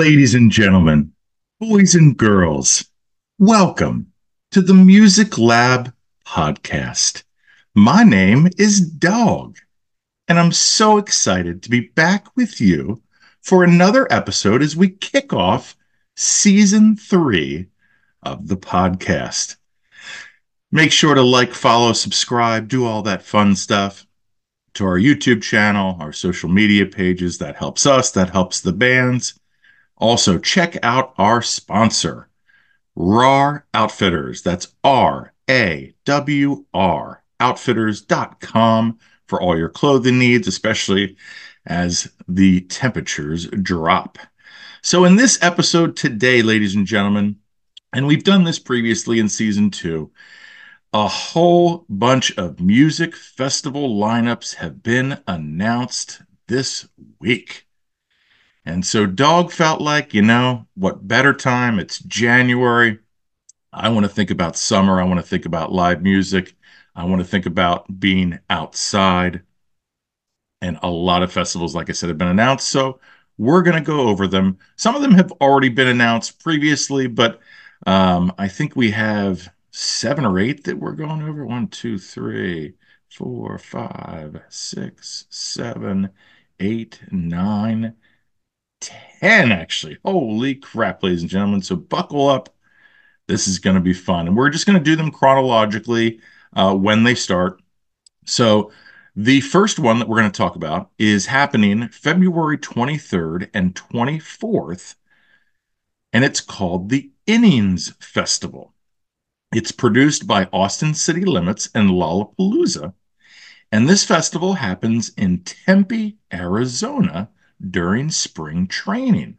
Ladies and gentlemen, boys and girls, welcome to the Music Lab podcast. My name is Dog, and I'm so excited to be back with you for another episode as we kick off Season 3 of the podcast. Make sure to like, follow, subscribe, do all that fun stuff to our YouTube channel, our social media pages. That helps us, that helps the bands. Also, check out our sponsor, Raw Outfitters. That's R-A-W-R, outfitters.com, for all your clothing needs, especially as the temperatures drop. So in this episode today, ladies and gentlemen, and we've done this previously in Season 2, a whole bunch of music festival lineups have been announced this week. And so Dog felt like, you know, what better time? It's January. I want to think about summer. I want to think about live music. I want to think about being outside. And a lot of festivals, like I said, have been announced. So we're going to go over them. Some of them have already been announced previously, but I think we have 7 or 8 that we're going over. 1, 2, 3, 4, 5, 6, 7, 8, 9, 10, actually. Holy crap, ladies and gentlemen. So buckle up. This is going to be fun. And we're just going to do them chronologically when they start. So the first one that we're going to talk about is happening February 23rd and 24th. And it's called the Innings Festival. It's produced by Austin City Limits and Lollapalooza, and this festival happens in Tempe, Arizona, during spring training.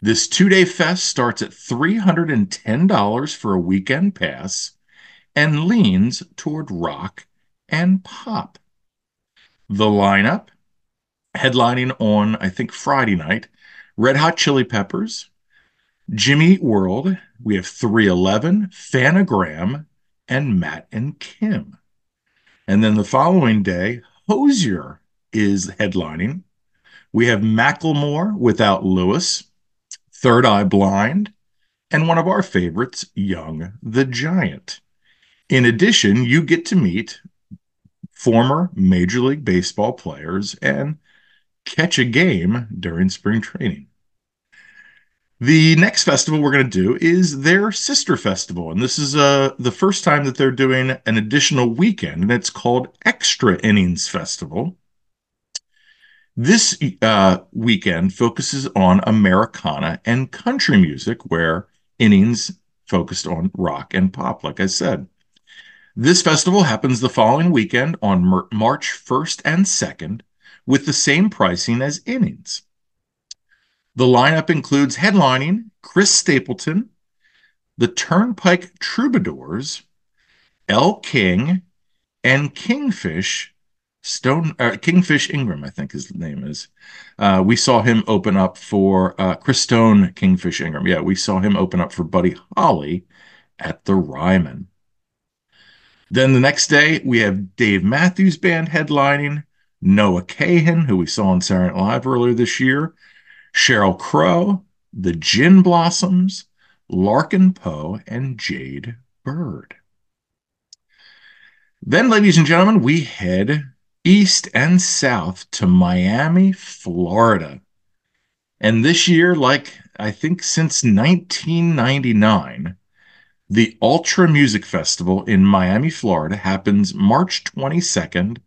This 2-day fest starts at $310 for a weekend pass and leans toward rock and pop. The lineup, headlining on, I think, Friday night, Red Hot Chili Peppers, Jimmy Eat World, we have 311, Fanagram, and Matt and Kim. And then the following day, Hozier is headlining. We have Macklemore, Without Lewis, Third Eye Blind, and one of our favorites, Young the Giant. In addition, you get to meet former Major League Baseball players and catch a game during spring training. The next festival we're going to do is their sister festival, and this is the first time that they're doing an additional weekend, and it's called Extra Innings Festival. This weekend focuses on Americana and country music, where Innings focused on rock and pop, like I said. This festival happens the following weekend on March 1st and 2nd with the same pricing as Innings. The lineup includes headlining Chris Stapleton, the Turnpike Troubadours, L. King, and Kingfish Ingram, I think his name is. We saw him open up for Chris Stone, Kingfish Ingram. Yeah, we saw him open up for Buddy Holly at the Ryman. Then the next day, we have Dave Matthews Band headlining, Noah Kahan, who we saw on Saturday Night Live earlier this year, Sheryl Crow, the Gin Blossoms, Larkin Poe, and Jade Bird. Then, ladies and gentlemen, we head east and south to Miami, Florida. And this year, like I think since 1999, the Ultra Music Festival in Miami, Florida happens March 22nd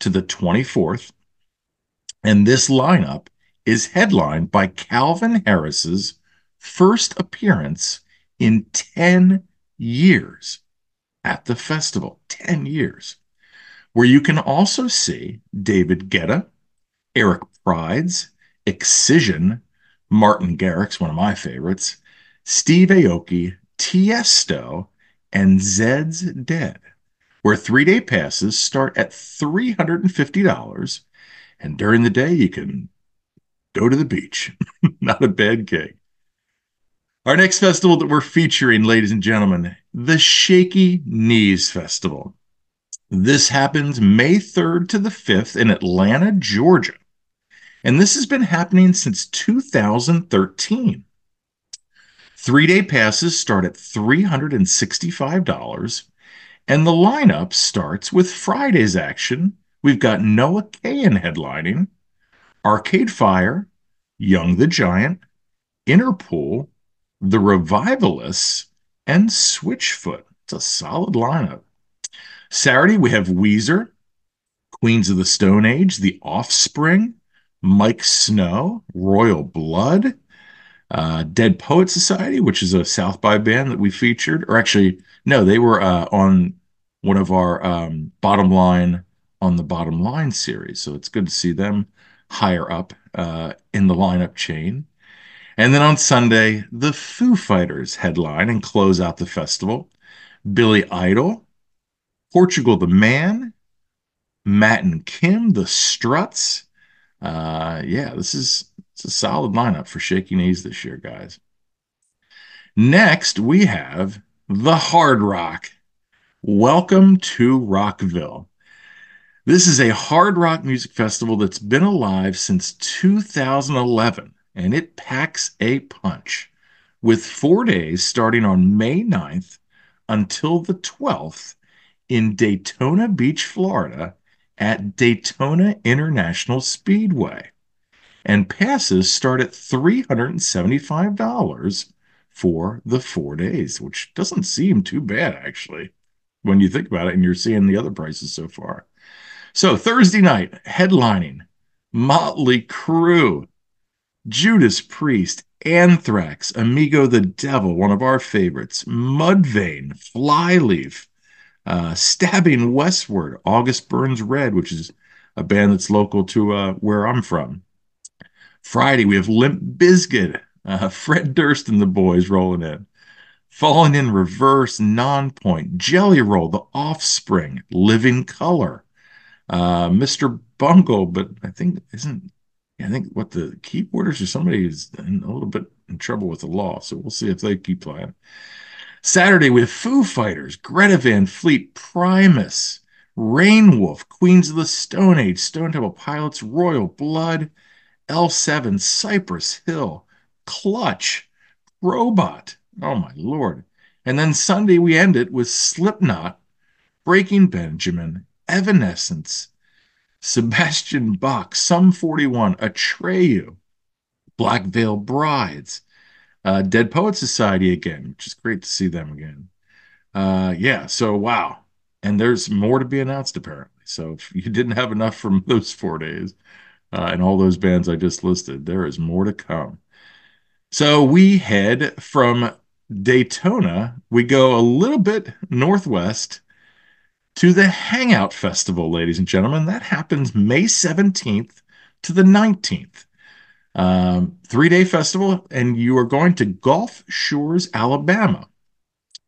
to the 24th. And this lineup is headlined by Calvin Harris's first appearance in 10 years at the festival, 10 years, where you can also see David Guetta, Eric Prydz, Excision, Martin Garrix, one of my favorites, Steve Aoki, Tiesto, and Zed's Dead, where 3-day passes start at $350, and during the day you can go to the beach. Not a bad gig. Our next festival that we're featuring, ladies and gentlemen, the Shaky Knees Festival. This happens May 3rd to the 5th in Atlanta, Georgia. and this has been happening since 2013. 3-day passes start at $365, and the lineup starts with Friday's action. We've got Noah Kahan headlining, Arcade Fire, Young the Giant, Interpol, The Revivalists, and Switchfoot. It's a solid lineup. Saturday, we have Weezer, Queens of the Stone Age, The Offspring, Mike Snow, Royal Blood, Dead Poet Society, which is a South by band that we featured. Or actually, no, they were on one of our Bottom Line on the Bottom Line series. So it's good to see them higher up in the lineup chain. And then on Sunday, the Foo Fighters headline and close out the festival. Billy Idol, Portugal the Man, Matt and Kim, the Struts. It's a solid lineup for Shaky Knees this year, guys. Next, we have the Hard Rock. Welcome to Rockville. This is a hard rock music festival that's been alive since 2011, and it packs a punch with 4 days starting on May 9th until the 12th in Daytona Beach, Florida at Daytona International Speedway. And passes start at $375 for the 4 days, which doesn't seem too bad, actually, when you think about it and you're seeing the other prices so far. So Thursday night, headlining Motley Crue, Judas Priest, Anthrax, Amigo the Devil, one of our favorites, Mudvayne, Flyleaf, Stabbing Westward, August Burns Red, which is a band that's local to where I'm from. Friday, we have Limp Bizkit, Fred Durst and the boys rolling in. Falling in Reverse, Nonpoint, Jelly Roll, The Offspring, Living Color. Mr. Bungle, but I think what the keyboarders or somebody is in a little bit in trouble with the law, so we'll see if they keep playing. Saturday, we have Foo Fighters, Greta Van Fleet, Primus, Rainwolf, Queens of the Stone Age, Stone Temple Pilots, Royal Blood, L7, Cypress Hill, Clutch, Robot. Oh my lord. And then Sunday, we end it with Slipknot, Breaking Benjamin, Evanescence, Sebastian Bach, Sum 41, Atreyu, Black Veil Brides, Dead Poet Society again, which is great to see them again. Wow. And there's more to be announced, apparently. So if you didn't have enough from those 4 days and all those bands I just listed, there is more to come. So we head from Daytona. We go a little bit northwest to the Hangout Festival, ladies and gentlemen. That happens May 17th to the 19th. 3-day festival, and you are going to Gulf Shores, Alabama,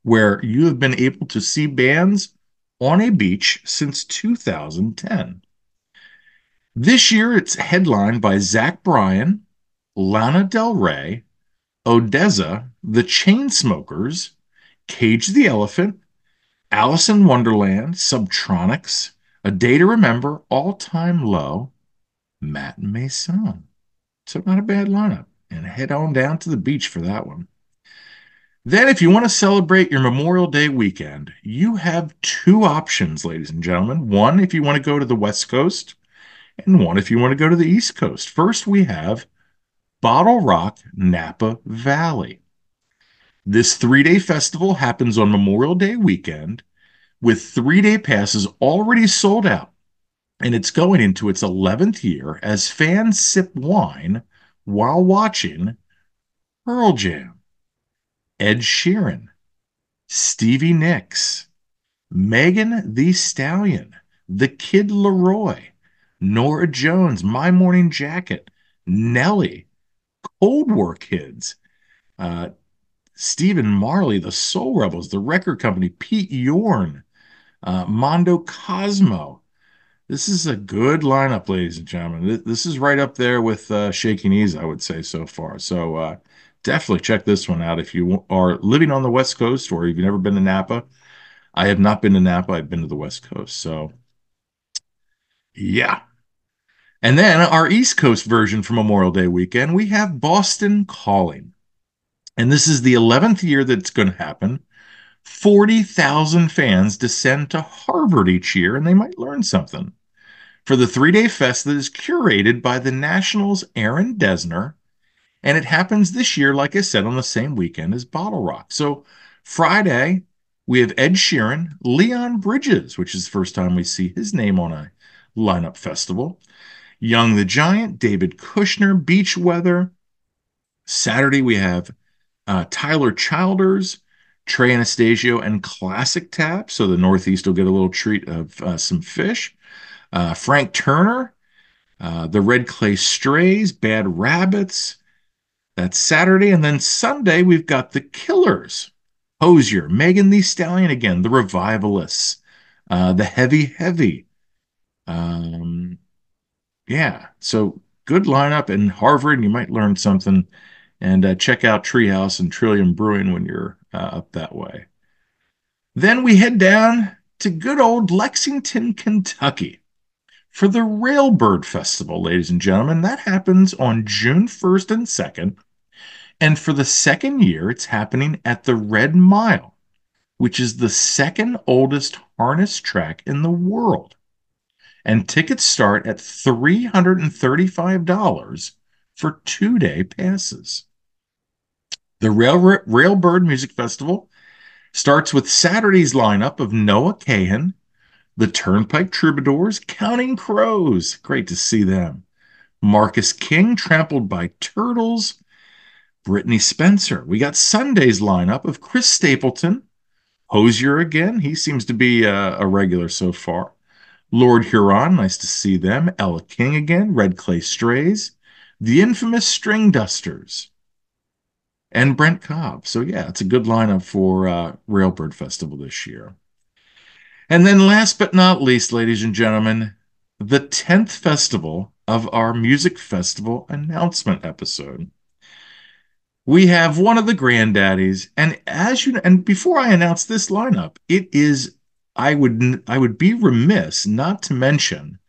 where you have been able to see bands on a beach since 2010. This year, it's headlined by Zach Bryan, Lana Del Rey, Odessa, The Chainsmokers, Cage the Elephant, Alice in Wonderland, Subtronics, A Day to Remember, All Time Low, Matt and Mason. So not a bad lineup. And head on down to the beach for that one. Then if you want to celebrate your Memorial Day weekend, you have two options, ladies and gentlemen. One if you want to go to the West Coast, and one if you want to go to the East Coast. First, we have Bottle Rock Napa Valley. This 3-day festival happens on Memorial Day weekend with 3-day passes already sold out, and it's going into its 11th year as fans sip wine while watching Pearl Jam, Ed Sheeran, Stevie Nicks, Megan Thee Stallion, The Kid Laroi, Norah Jones, My Morning Jacket, Nelly, Cold War Kids, Stephen Marley, The Soul Rebels, The Record Company, Pete Yorn, Mondo Cosmo. This is a good lineup, ladies and gentlemen. This is right up there with Shaky Knees, I would say, so far. So definitely check this one out if you are living on the West Coast or if you've never been to Napa. I have not been to Napa. I've been to the West Coast. So, yeah. And then our East Coast version for Memorial Day weekend, we have Boston Calling. And this is the 11th year that it's going to happen. 40,000 fans descend to Harvard each year, and they might learn something. For the three-day fest that is curated by the National's Aaron Dessner, and it happens this year, like I said, on the same weekend as Bottle Rock. So Friday, we have Ed Sheeran, Leon Bridges, which is the first time we see his name on a lineup festival, Young the Giant, David Kushner, Beach Weather. Saturday, we have Tyler Childers, Trey Anastasio, and Classic Tap. So the Northeast will get a little treat of some fish. Frank Turner, the Red Clay Strays, Bad Rabbits. That's Saturday. And then Sunday, we've got the Killers, Hozier, Megan Thee Stallion again, the Revivalists, the Heavy Heavy. So good lineup in Harvard. You might learn something. And check out Treehouse and Trillium Brewing when you're up that way. Then we head down to good old Lexington, Kentucky for the Railbird Festival, ladies and gentlemen. That happens on June 1st and 2nd. And for the second year, it's happening at the Red Mile, which is the second oldest harness track in the world. And tickets start at $335 for two-day passes. The Railbird Music Festival starts with Saturday's lineup of Noah Kahan, the Turnpike Troubadours, Counting Crows. Great to see them. Marcus King, Trampled by Turtles, Brittany Spencer. We got Sunday's lineup of Chris Stapleton, Hozier again. He seems to be a regular so far. Lord Huron, nice to see them. Ella King again, Red Clay Strays, the infamous String Dusters, and Brent Cobb. So yeah, it's a good lineup for Railbird Festival this year. And then last but not least, ladies and gentlemen, the 10th festival of our music festival announcement episode. We have one of the granddaddies, and as you know, and before I announce this lineup, it is I would be remiss not to mention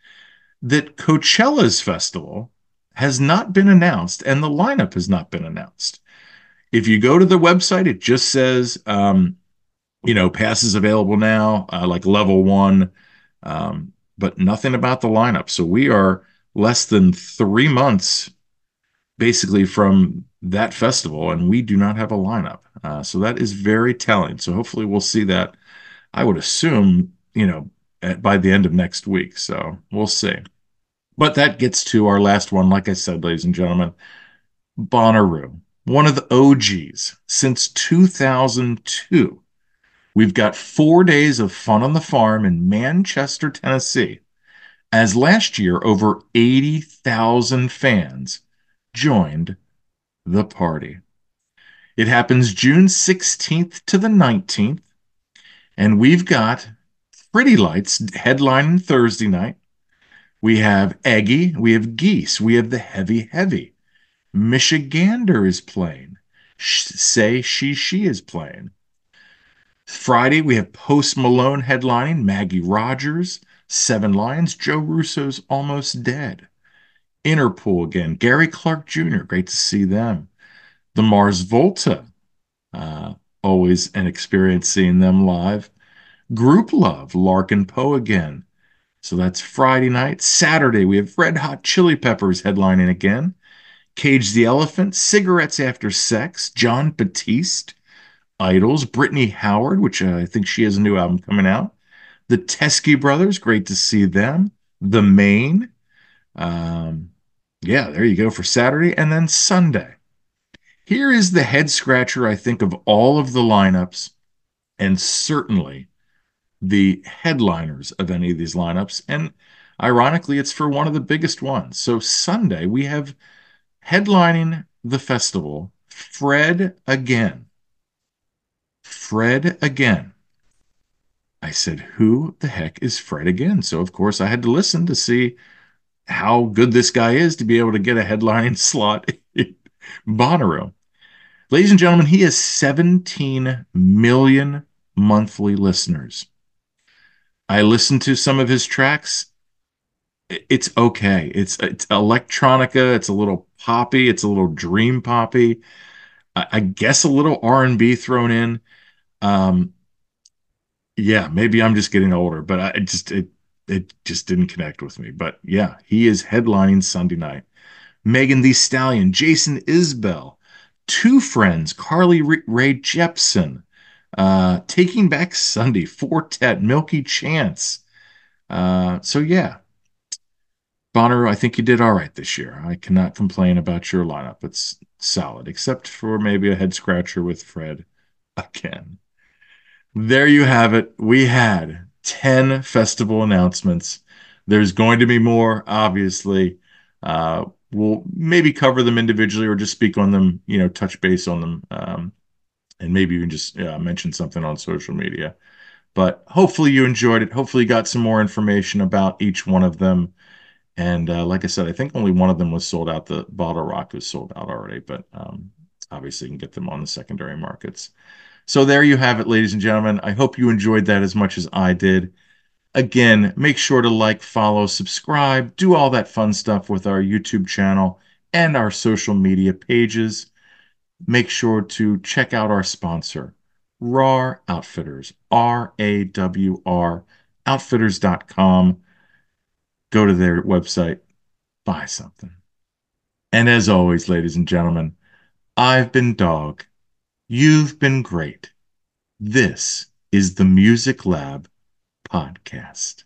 that Coachella's festival has not been announced, and the lineup has not been announced. If you go to the website, it just says, passes available now, like level one, but nothing about the lineup. So we are less than 3 months, basically, from that festival, and we do not have a lineup. So that is very telling. So hopefully we'll see that, I would assume, by the end of next week. So we'll see. But that gets to our last one, like I said, ladies and gentlemen, Bonnaroo, one of the OGs since 2002. We've got 4 days of fun on the farm in Manchester, Tennessee, as last year over 80,000 fans joined the party. It happens June 16th to the 19th, and we've got Pretty Lights headlining Thursday night. We have Eggy, we have Geese, we have the Heavy Heavy. Michigander is playing. Say She is playing. Friday, we have Post Malone headlining, Maggie Rogers, Seven Lions, Joe Russo's Almost Dead. Interpol again, Gary Clark Jr., great to see them. The Mars Volta, always an experience seeing them live. Group Love, Larkin Poe again. So that's Friday night. Saturday, we have Red Hot Chili Peppers headlining again. Cage the Elephant, Cigarettes After Sex, John Batiste, Idols, Brittany Howard, which I think she has a new album coming out. The Teskey Brothers, great to see them. The Maine. There you go for Saturday. And then Sunday. Here is the head scratcher, I think, of all of the lineups, and certainly the headliners of any of these lineups, and ironically it's for one of the biggest ones. So Sunday we have headlining the festival Fred Again. I said, who the heck is Fred Again? So of course I had to listen to see how good this guy is to be able to get a headlining slot in Bonnaroo. Ladies and gentlemen, he has 17 million monthly listeners. I listened to some of his tracks. it's okay. It's electronica. It's a little poppy. It's a little dream poppy. I guess a little R&B thrown in. Yeah, maybe I'm just getting older, but it just didn't connect with me. But yeah, he is headlining Sunday night. Megan Thee Stallion, Jason Isbell, Two Friends, Carly Rae Jepsen, Taking Back Sunday, Fortet, Milky Chance. So yeah, Bonnaroo, I think you did all right this year. I cannot complain about your lineup. It's solid, except for maybe a head scratcher with Fred again. There you have it. We had 10 festival announcements. There's going to be more, obviously. We'll maybe cover them individually or just speak on them, touch base on them, and maybe even just mention something on social media. But hopefully you enjoyed it. Hopefully you got some more information about each one of them. And like I said, I think only one of them was sold out. The Bottle Rock was sold out already, but obviously you can get them on the secondary markets. So there you have it, ladies and gentlemen. I hope you enjoyed that as much as I did. Again, make sure to like, follow, subscribe, do all that fun stuff with our YouTube channel and our social media pages. Make sure to check out our sponsor, Raw Outfitters, RAWR, outfitters.com. Go to their website, buy something. And as always, ladies and gentlemen, I've been Dog. You've been great. This is the Music Lab Podcast.